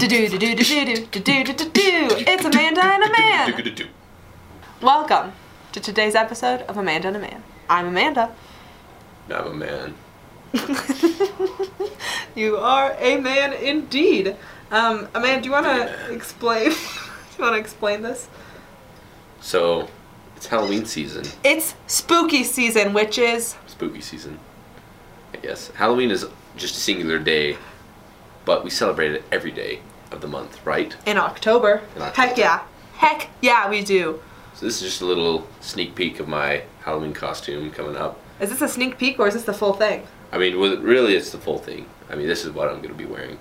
It's Amanda and a Man! Welcome to today's episode of Amanda and a Man. I'm Amanda. I'm a man. You are a man indeed. Amanda, do you want to explain? this? So, it's Halloween season. It's spooky season, which is spooky season. I guess Halloween is just a singular day, but we celebrate it every day of the month, right? In October. Heck yeah. Heck yeah, we do. So this is just a little sneak peek of my Halloween costume coming up. Is this a sneak peek or is this the full thing? I mean, really it's the full thing. I mean, this is what I'm going to be wearing.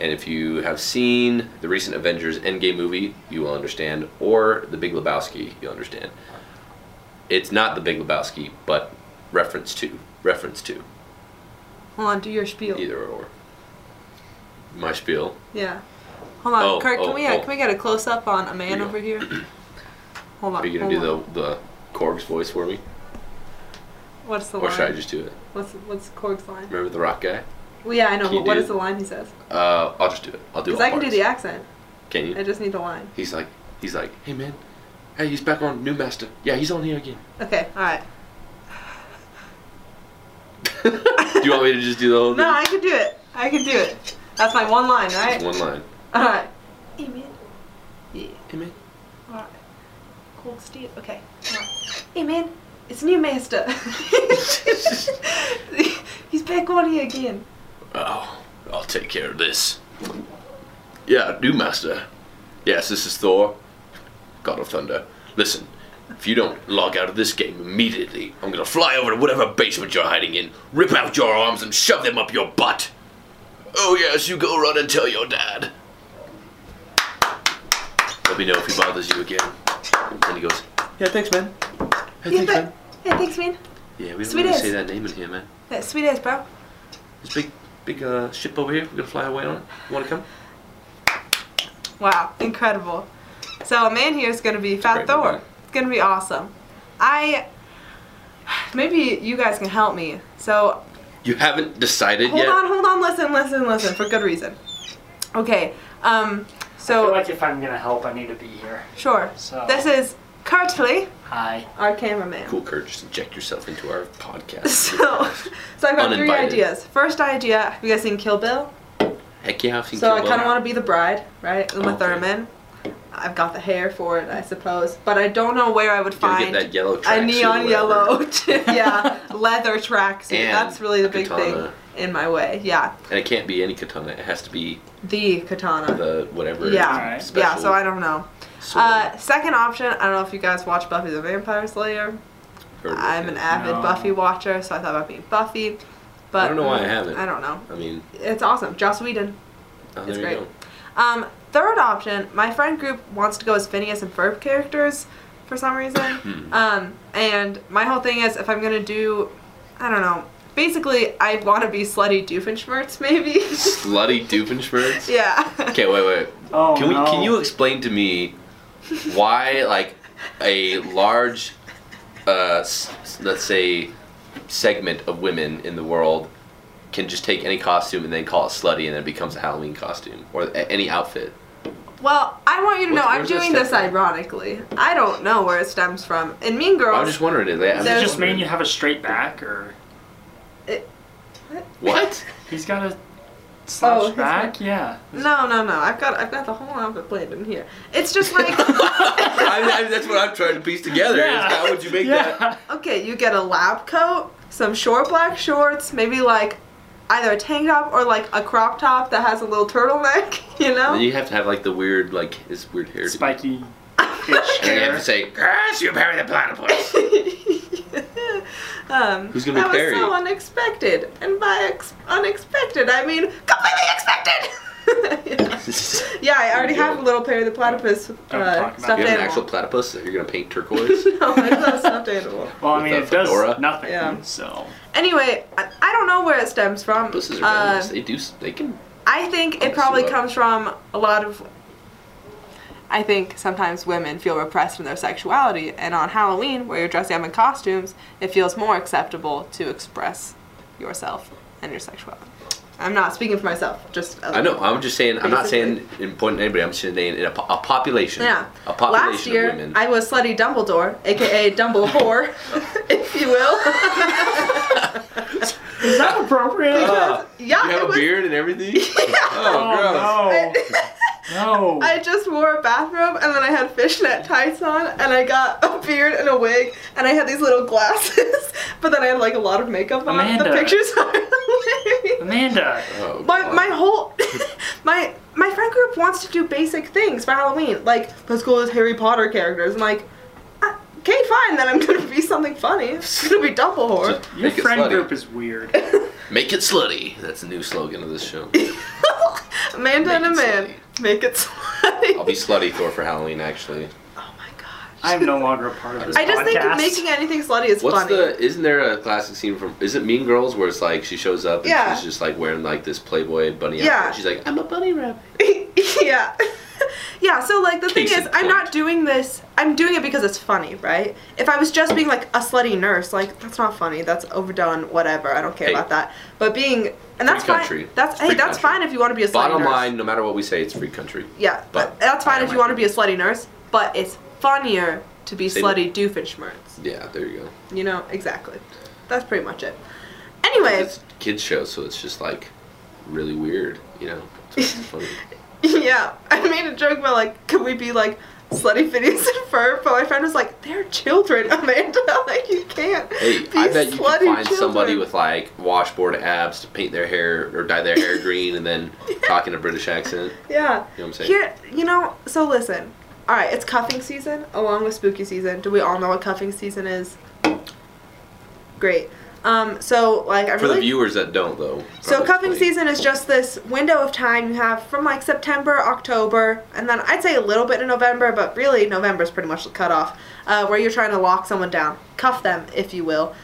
And if you have seen the recent Avengers Endgame movie, you will understand, or The Big Lebowski, you'll understand. It's not The Big Lebowski, but reference to. Hold on, do your spiel. Either or. My spiel. Yeah. Hold on, Kurt. Can we get a close up on a man over here? Hold on. Are you gonna do the Korg's voice for me? What's the line? Or should I just do it? What's Korg's line? Remember the rock guy? Well, yeah, I know. But what is the line he says? I'll just do it. I'll do it. Because I can do the accent. Can you? I just need the line. He's like, hey man, hey, he's back on New Master. Yeah, he's on here again. Okay, all right. Do you want me to just do the whole thing? No, I can do it. That's my one line, right? That's one line. Alright. Amen. Yeah. Amen. Alright. Cold steel. Okay. Right. Amen. It's New Master. He's back on here again. Oh, I'll take care of this. Yeah, New Master. Yes, this is Thor, God of Thunder. Listen, if you don't log out of this game immediately, I'm gonna fly over to whatever basement you're hiding in, rip out your arms, and shove them up your butt. Oh yes, you go run and tell your dad. Let me know if he bothers you again. And he goes, yeah, thanks, man. Hey, yeah, thanks, man. Yeah, thanks, man. Yeah, we don't really say that name in here, man. Yeah, sweet ass, bro. This big ship over here, we're gonna fly away on it. You wanna come? Wow, incredible. So a man here is gonna be Fat Thor. It's gonna be awesome. Maybe you guys can help me. So. You haven't decided yet? Hold on, listen, for good reason. Okay, so... I feel like if I'm gonna help, I need to be here. Sure. So. This is Kurtley. Hi. Our cameraman. Cool, Kurt, just inject yourself into our podcast. So I've got 3 ideas. First idea, have you guys seen Kill Bill? Heck yeah, I've seen Kill Bill. So I kind of want to be the bride, right? Uma Thurman. I've got the hair for it, I suppose, but I don't know where I would find that yellow a neon yellow, yeah, leather tracksuit. That's really the big katana. Thing in my way, yeah. And it can't be any katana; it has to be the katana, the whatever. Yeah, right. Yeah. So I don't know. Second option, I don't know if you guys watch Buffy the Vampire Slayer. I'm an avid Buffy watcher, so I thought about being Buffy, but I don't know why I haven't. I don't know. I mean, it's awesome. Joss Whedon. Oh, it's great. Third option, my friend group wants to go as Phineas and Ferb characters for some reason. And my whole thing is, if I'm going to do, I don't know, basically I want to be Slutty Doofenshmirtz maybe. Slutty Doofenshmirtz? Yeah. Okay, wait. Oh, can you explain to me why, like, a large, let's say, segment of women in the world can just take any costume and then call it slutty and then it becomes a Halloween costume or any outfit? Well, I want you to know I'm doing this ironically. I don't know where it stems from. In Mean Girls... I'm just wondering, does it just mean you have a straight back or... What? He's got a slouched back? Yeah. No. I've got the whole outfit planned in here. It's just like... I mean, that's what I'm trying to piece together. Yeah. How would you make that? Okay, you get a lab coat, some short black shorts, maybe like... either a tank top or like a crop top that has a little turtleneck, you know? And you have to have like the weird, like his weird hair. Spiky fish hair. And you have to say, "Yes, you're Perry the Platypus." Who's gonna be Perry? That was so unexpected. And by unexpected, I mean completely expected! Yeah, I already have a little Perry the Platypus stuffed animal. You have an actual platypus that you're gonna paint turquoise? No, I have a stuffed animal. Well, I mean, it does nothing, so... Anyway, I don't know where it stems from. This is ridiculous. I think it probably comes from a lot of... I think sometimes women feel repressed in their sexuality, and on Halloween, where you're dressing up in costumes, it feels more acceptable to express yourself and your sexuality. I'm not speaking for myself. Just I know. I'm just saying. Basically. I'm not saying in point to anybody. I'm just saying in a population. Yeah. A population Last year, of women. I was slutty Dumbledore, aka Dumblewhore, if you will. Is that appropriate? Yeah. You have a beard and everything. Yeah. Oh, gross. No. No. I just wore a bathrobe and then I had fishnet tights on and I got a beard and a wig and I had these little glasses, but then I had like a lot of makeup on. Amanda. The pictures are hilarious. Amanda. Oh, my friend group wants to do basic things for Halloween, like let's go as Harry Potter characters. I'm like, okay, fine, then I'm gonna be something funny. It's gonna be Dumblewhore. Your friend group is weird. Make it slutty. That's a new slogan of this show. Amanda Make and a man. Slutty. Make it slutty. I'll be slutty Thor for Halloween, actually. Oh my gosh. I'm no longer a part of this podcast. I just think making anything slutty is funny. Isn't there a classic scene from, is it Mean Girls, where it's like she shows up and she's just like wearing like this Playboy bunny outfit. She's like, I'm a bunny rabbit. Yeah. Yeah, so like the thing is, I'm not doing this, I'm doing it because it's funny, right? If I was just being like a slutty nurse, like that's not funny, that's overdone, whatever, I don't care about that. But being, and that's fine, that's fine if you want to be a slutty nurse. Bottom line, no matter what we say, it's free country. Yeah, but that's fine if you want to be a slutty nurse, but it's funnier to be slutty doofenshmirtz. Yeah, there you go. You know, exactly. That's pretty much it. Anyway. It's a kids show, so it's just like really weird, you know, it's funny. Yeah, I made a joke about like, could we be like slutty Phineas and Ferb? But my friend was like, they're children, Amanda. Like you can't. Hey, I bet you can find somebody with like washboard abs to paint their hair or dye their hair green and then talk in a British accent. Yeah. You know what I'm saying? Here, you know. So listen. All right, it's cuffing season along with spooky season. Do we all know what cuffing season is? Great. So like I for the viewers that don't though. So cuffing season is just this window of time you have from like September, October, and then I'd say a little bit in November, but really November's pretty much the cutoff, where you're trying to lock someone down, cuff them if you will,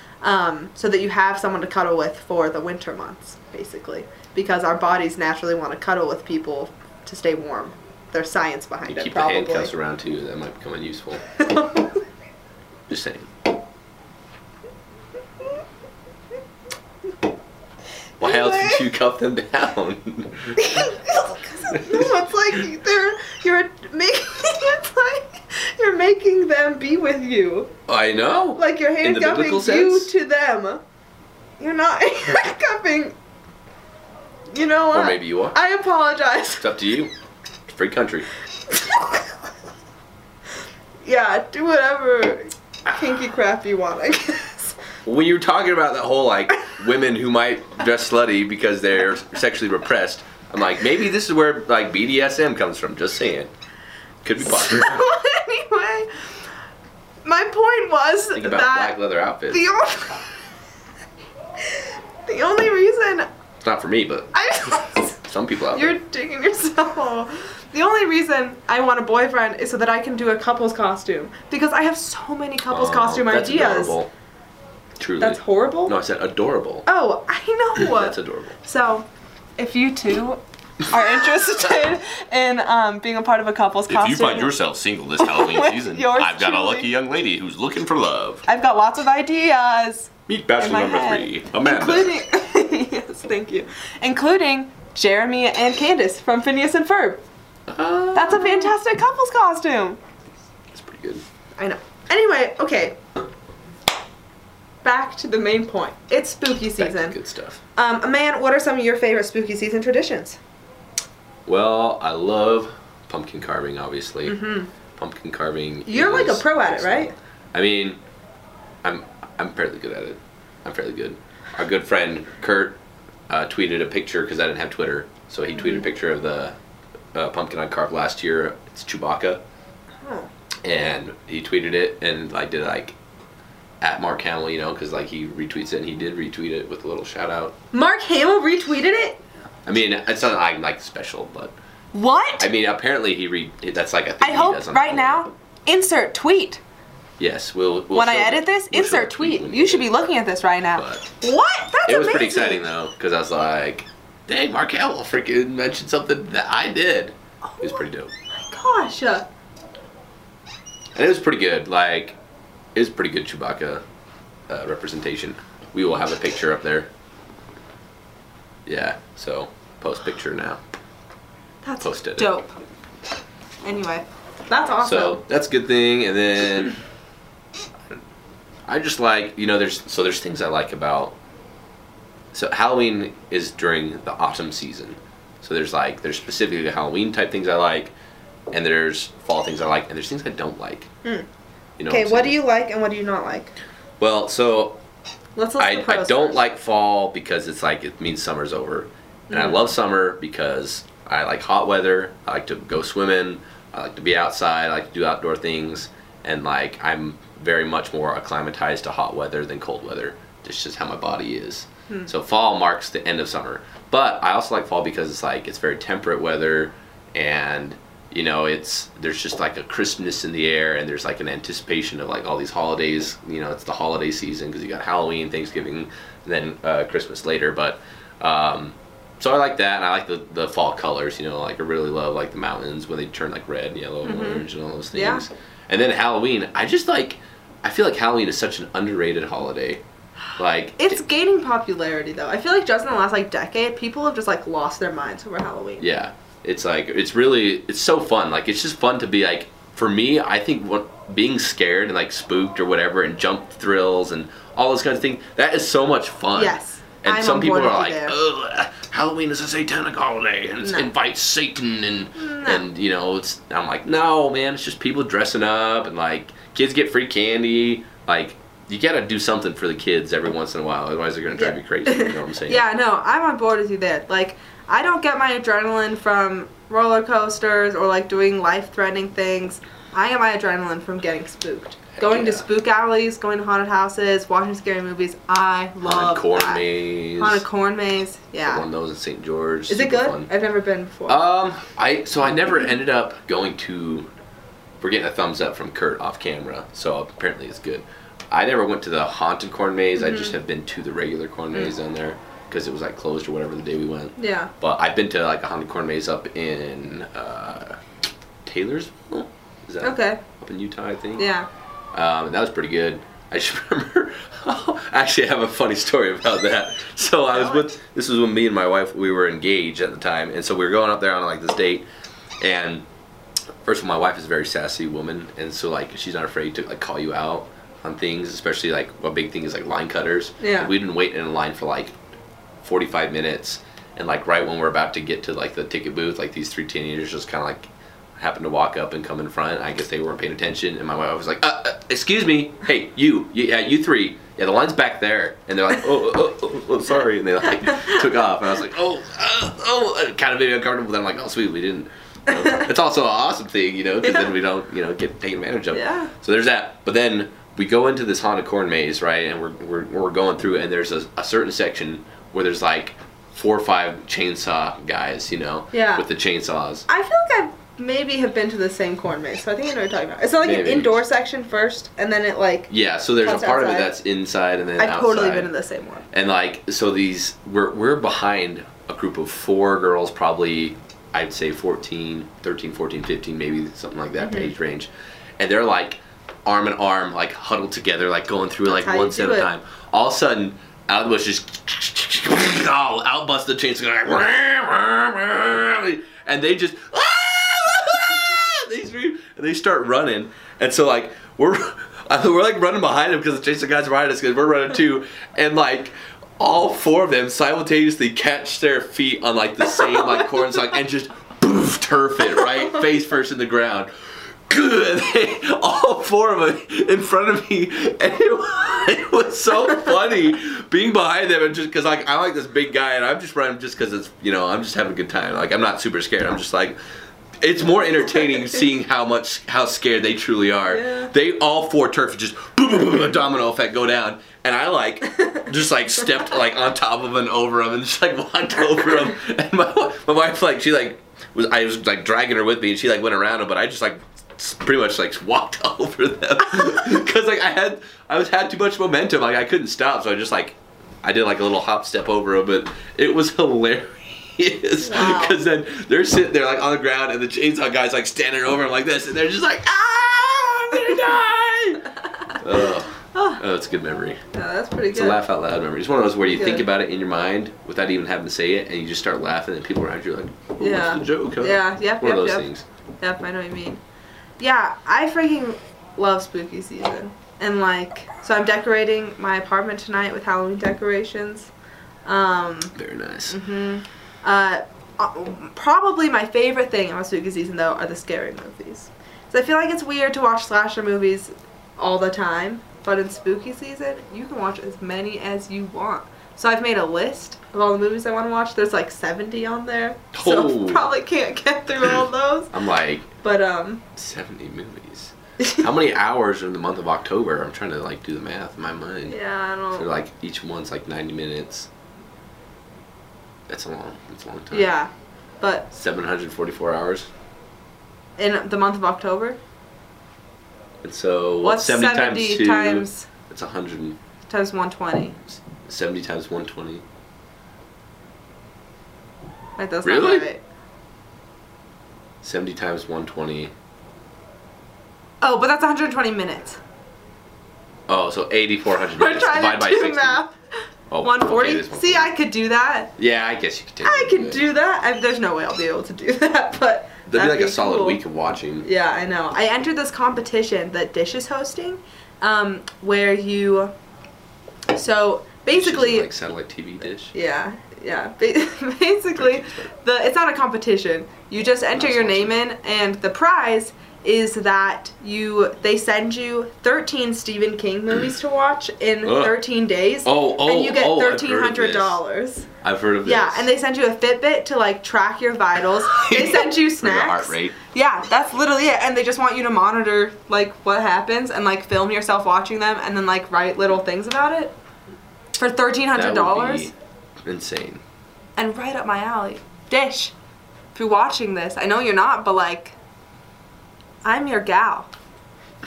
so that you have someone to cuddle with for the winter months, basically. Because our bodies naturally want to cuddle with people to stay warm. There's science behind it, probably. You keep the handcuffs around too, that might become useful. Just saying. Why else would you cuff them down? No, it's like you're making them be with you. I know. Like you're handcuffing you to them. You're not handcuffing. You know what? Or maybe you are. I apologize. It's up to you. It's free country. Yeah, do whatever kinky crap you want, I guess. When you're talking about that whole like women who might dress slutty because they're sexually repressed, I'm like, maybe this is where like BDSM comes from, just saying. Could be possible. So anyway, my point was think about that black leather outfits. The only reason it's not for me, but some people out there. You're digging yourself. The only reason I want a boyfriend is so that I can do a couple's costume. Because I have so many couple's costume ideas. Adorable. Truly. That's horrible? No, I said adorable. Oh, I know. That's adorable. So, if you two are interested in being a part of a couple's costume. If you find yourself single this Halloween season, I've got a lucky young lady who's looking for love. I've got lots of ideas. Meet bachelor number 3, Amanda. Including, yes, thank you. Including Jeremy and Candace from Phineas and Ferb. That's a fantastic couple's costume. That's pretty good. I know. Anyway, okay. Back to the main point. It's spooky season. Back to good stuff. Man, what are some of your favorite spooky season traditions? Well, I love pumpkin carving, obviously. Mm-hmm. Pumpkin carving. You're like a pro at it, right? I mean, I'm fairly good at it. I'm fairly good. Our good friend Kurt tweeted a picture because I didn't have Twitter, so he tweeted a picture of the pumpkin I carved last year. It's Chewbacca. Oh. And he tweeted it, and I did like. At Mark Hamill, you know, because like he retweets it, and he did retweet it with a little shout out. Mark Hamill retweeted it? I mean, it's not like special, but. What? I mean, apparently he that's like a thing. I hope right now, insert tweet. Yes, we'll when I edit this, insert tweet. You should be looking at this right now. But what? That's amazing. It was pretty exciting though, because I was like, dang, Mark Hamill freaking mentioned something that I did. Oh, it was pretty dope. My gosh. And it was pretty good, like. Is pretty good Chewbacca representation. We will have a picture up there. Yeah, so post picture now. That's Posted dope. It. Anyway, that's awesome. So that's a good thing. And then I just like, you know, there's things I like about. So Halloween is during the autumn season. So there's specifically Halloween type things I like, and there's fall things I like, and there's things I don't like. Mm. You know. Okay, what do you like and what do you not like? Well, so I don't like fall because it's like it means summer's over, and I love summer because I like hot weather. I like to go swimming. I like to be outside. I like to do outdoor things, and like I'm very much more acclimatized to hot weather than cold weather. It's just how my body is. So fall marks the end of summer, but I also like fall because it's like it's very temperate weather, and you know there's just like a crispness in the air, and there's like an anticipation of like all these holidays. You know, it's the holiday season because you got Halloween, Thanksgiving, and then Christmas later. But so I like that, and I like the fall colors. You know, like I really love like the mountains when they turn like red, and yellow, and orange, and all those things. Yeah. And then Halloween, I feel like Halloween is such an underrated holiday. Like it's gaining popularity though. I feel like just in the last like decade, people have just like lost their minds over Halloween. Yeah, it's like it's so fun. Like it's just fun to be like, for me, I think being scared and like spooked or whatever, and jump thrills and all those kinds of things, that is so much fun. Yes, and I'm some people are like, "Ugh, Halloween is a satanic holiday and it invites Satan and you know it's." I'm like, no man, it's just people dressing up and like kids get free candy like. You gotta do something for the kids every once in a while, otherwise they're gonna drive you crazy, you know what I'm saying? Yeah, no, I'm on board with you there. Like, I don't get my adrenaline from roller coasters or like doing life-threatening things. I get my adrenaline from getting spooked. Going to spook alleys, going to haunted houses, watching scary movies. I love that. Haunted corn maze, yeah. The one that was in St. George. Is it good? Fun. I've never been before. I never ended up going to... We're getting a thumbs up from Kurt off camera, so apparently it's good. I never went to the haunted corn maze. I just have been to the regular corn maze down there because it was like closed or whatever the day we went. Yeah. But I've been to like a haunted corn maze up in Taylorsville. Is that up in Utah, I think? Yeah. And that was pretty good. I just remember. Actually, I have a funny story about that. So I was with. This was when me and my wife, we were engaged at the time, and so we were going up there on like this date, and first of all, my wife is a very sassy woman, and so like she's not afraid to like call you out on things, especially like a big thing is like line cutters. Yeah. Like, we've been waiting in line for like 45 minutes, and like right when we're about to get to like the ticket booth, like these three teenagers just kind of like happened to walk up and come in front. I guess they weren't paying attention, and my wife was like, "Excuse me, hey, you three, yeah, the line's back there." And they're like, "Oh, sorry," and they like took off, and I was like, "Oh," kind of made me uncomfortable. Then I'm like, "Oh, sweet, we didn't." It's also an awesome thing, you know, because then we don't, you know, get taken advantage of. Yeah. So there's that, but then. We go into this haunted corn maze, right, and we're going through, and there's a certain section where there's like 4 or 5 chainsaw guys, you know, with the chainsaws. I feel like I maybe have been to the same corn maze, so I think I know what you're talking about. It's not like an indoor section first, and then it like so there's a part outside. Of it that's inside, and then I've totally been to the same one. And like so these we're behind a group of 4 girls, probably I'd say 13, 14, 15, maybe something like that age range, and they're like. Arm in arm, like huddled together, like going through like one set at a time. All of a sudden, out of the bush, just out busts the chainsaw, and they just they start running, and so like we're like running behind them because the chainsaw guys are behind us because we're running too, and like. All 4 of them simultaneously catch their feet on like the same like corn stalk and just poof, turf it right face first in the ground. Good. All 4 of them in front of me, and it was so funny being behind them, and just because like I'm like this big guy, and I'm just running just because it's you know I'm just having a good time. Like I'm not super scared. I'm just like it's more entertaining seeing how scared they truly are. Yeah. They all 4 turf just boom, boom, boom, a domino effect go down, and I like just like stepped like on top of and over them, and just like walked over them. And my wife like she like was I was like dragging her with me, and she like went around them, but I just like. Pretty much like walked over them because like I had too much momentum, like I couldn't stop, so I just like I did like a little hop step over them, but it was hilarious because then they're sitting there like on the ground, and the chainsaw guy's like standing over them like this, and they're just like, ah, I'm gonna die. Oh, that's a good memory. Yeah, that's pretty good. It's a laugh out loud memory. It's one of those where you think about it in your mind without even having to say it, and you just start laughing, and people around you are like, oh, yeah, what's the joke? Huh? Yeah, yep, one of those things. Yep, I know what you mean. Yeah, I freaking love spooky season. And like, so I'm decorating my apartment tonight with Halloween decorations. Very nice. Mm-hmm. Probably my favorite thing about spooky season, though, are the scary movies. So I feel like it's weird to watch slasher movies all the time, but in spooky season, you can watch as many as you want. So I've made a list of all the movies I want to watch. There's like 70 on there, so probably can't get through all those. I'm like, but 70 movies. How many hours are in the month of October? I'm trying to like do the math in my mind. Yeah, I don't. So like each one's like 90 minutes. That's a long time. Yeah, but 744 hours. In the month of October. And so what's 70 times 2? Times it's 100. Times 120. 70 times 120. Like that's really? Not right. 70 times 120. Oh, but that's 120 minutes. Oh, so 8,400 minutes. We're trying to do math. Oh, 140? Okay, 140. See, I could do that. Yeah, I guess you could do that. I could do that. I mean, there's no way I'll be able to do that, but that'd be like a solid week of watching. Yeah, I know. I entered this competition that Dish is hosting, where you... So, basically... Like satellite TV Dish? Yeah, yeah. Basically, it's not a competition. You just enter your name in, and the prize is that they send you 13 Stephen King movies to watch in 13 days. And you get $1,300. I've heard of this. Yeah, and they send you a Fitbit to like track your vitals. They send you snacks. For your heart rate. Yeah, that's literally it. And they just want you to monitor like what happens and like film yourself watching them and then like write little things about it for $1,300. Insane. And right up my alley. Dish, if you're watching this, I know you're not, but like, I'm your gal.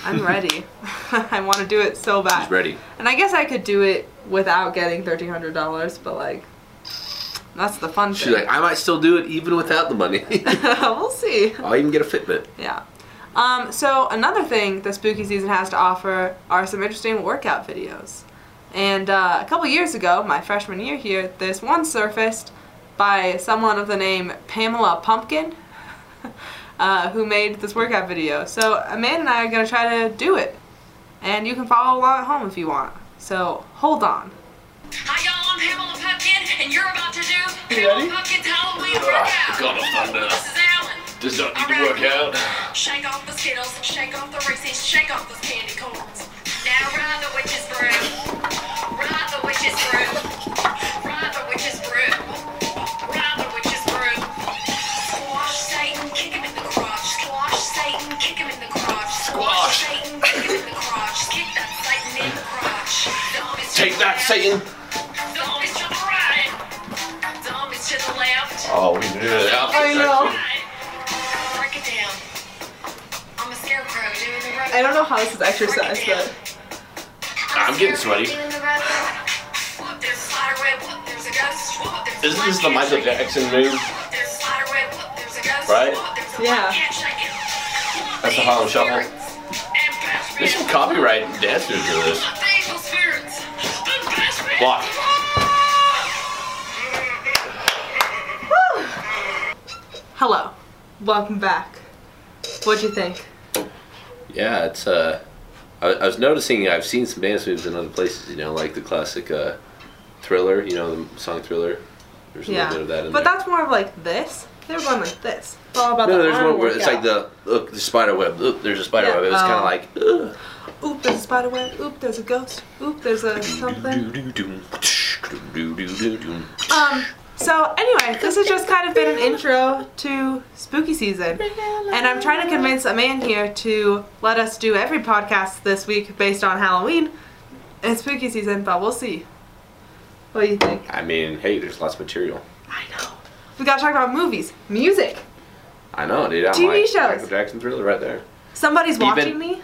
I'm ready. I want to do it so bad. She's ready. And I guess I could do it without getting $1,300, but like, that's the fun thing. She's like, I might still do it even without the money. We'll see. I'll even get a Fitbit. Yeah. So another thing that spooky season has to offer are some interesting workout videos. And a couple years ago, my freshman year here, this one surfaced by someone of the name Pamela Pumpkin. Who made this workout video. So Amanda and I are going to try to do it. And you can follow along at home if you want. So hold on. Hi y'all, I'm Pamela Pumpkin, and you're about to do Pamela Pumpkin's Halloween workout. This is Alan. Does not need to work out. Shake off the Skittles, shake off the Reese's, shake off those candy corns. Now ride the witch's broom. Ride the witch's broom. Ride the witch's broom. Ride the witch's broom. Squash Satan, kick him in the Satan, kick him in the crotch. Squash. Satan, kick him in the crotch. Kick that Satan in the crotch. Take that, Satan. Zombies to the right. Zombies to the left. Oh, we knew it. I know. Break it down. I'm a scarecrow doing the right. I don't know how this is exercise, but I'm getting sweaty. Whoop, there's a spider web. Whoop, there's a ghost. Whoop, there's a Isn't this the Michael Jackson move? Whoop, there's a spider web. Whoop, there's a ghost. Right? Yeah. That's the Harlem Shuffle. There's some copyright dance moves in this. Block. Hello. Welcome back. What'd you think? Yeah, it's, I was noticing I've seen some dance moves in other places, you know, like the classic, Thriller, you know, the song Thriller. There's a little bit of that in there. But that's more of like this. There's one like this. It's all about the arm workout. It's like the, look, the spider web. Look, there's a spider web. It's kind of like, ugh. Oop, there's a spider web. Oop, there's a ghost. Oop, there's a something. So anyway, this has just kind of been an intro to spooky season. And I'm trying to convince a man here to let us do every podcast this week based on Halloween and spooky season, but we'll see. What do you think? I mean, hey, there's lots of material. I know. We gotta talk about movies, music. I know, dude. I'm TV like, shows. Michael Jackson Thriller right there. Somebody's watching me.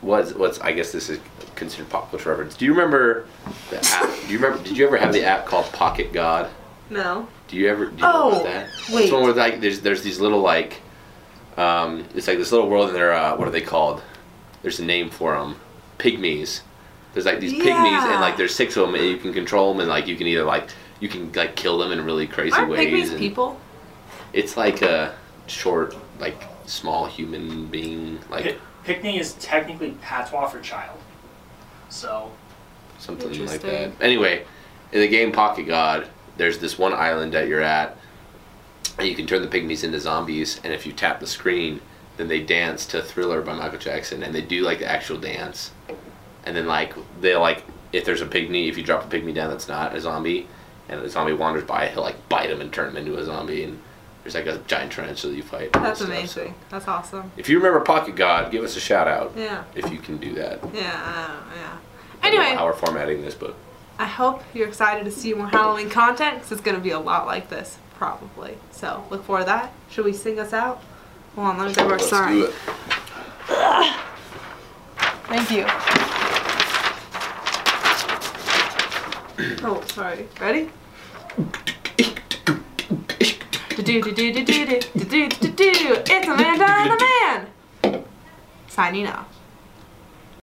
What's? I guess this is considered pop culture reference. Do you remember the app? Did you ever have the app called Pocket God? No. Do you remember that? Wait. It's one where like there's these little like, it's like this little world and they're what are they called? There's a name for them. Pygmies. There's like these pygmies, and like there's 6 of them, and you can control them, and like you can either like you can like kill them in really crazy ways. Aren't pygmies and people? It's like a short, like small human being. Like pygmy is technically patois for child, so something like that. Anyway, in the game Pocket God, there's this one island that you're at, and you can turn the pygmies into zombies, and if you tap the screen, then they dance to Thriller by Michael Jackson, and they do like the actual dance. And then like they'll like if there's a pygmy, if you drop a pygmy down that's not a zombie, and the zombie wanders by, he'll like bite him and turn him into a zombie, and there's like a giant tarantula you fight. That's amazing. That's awesome. If you remember Pocket God, give us a shout out. Yeah. If you can do that. Yeah, yeah. Anyway, how we're formatting this book. I hope you're excited to see more Halloween content, because it's going to be a lot like this, probably. So, look forward to that. Should we sing us out? Hold on, let me go work. Sorry. Let's do it. Thank you. Oh, sorry. Ready? It's Amanda and the Man! Signing off.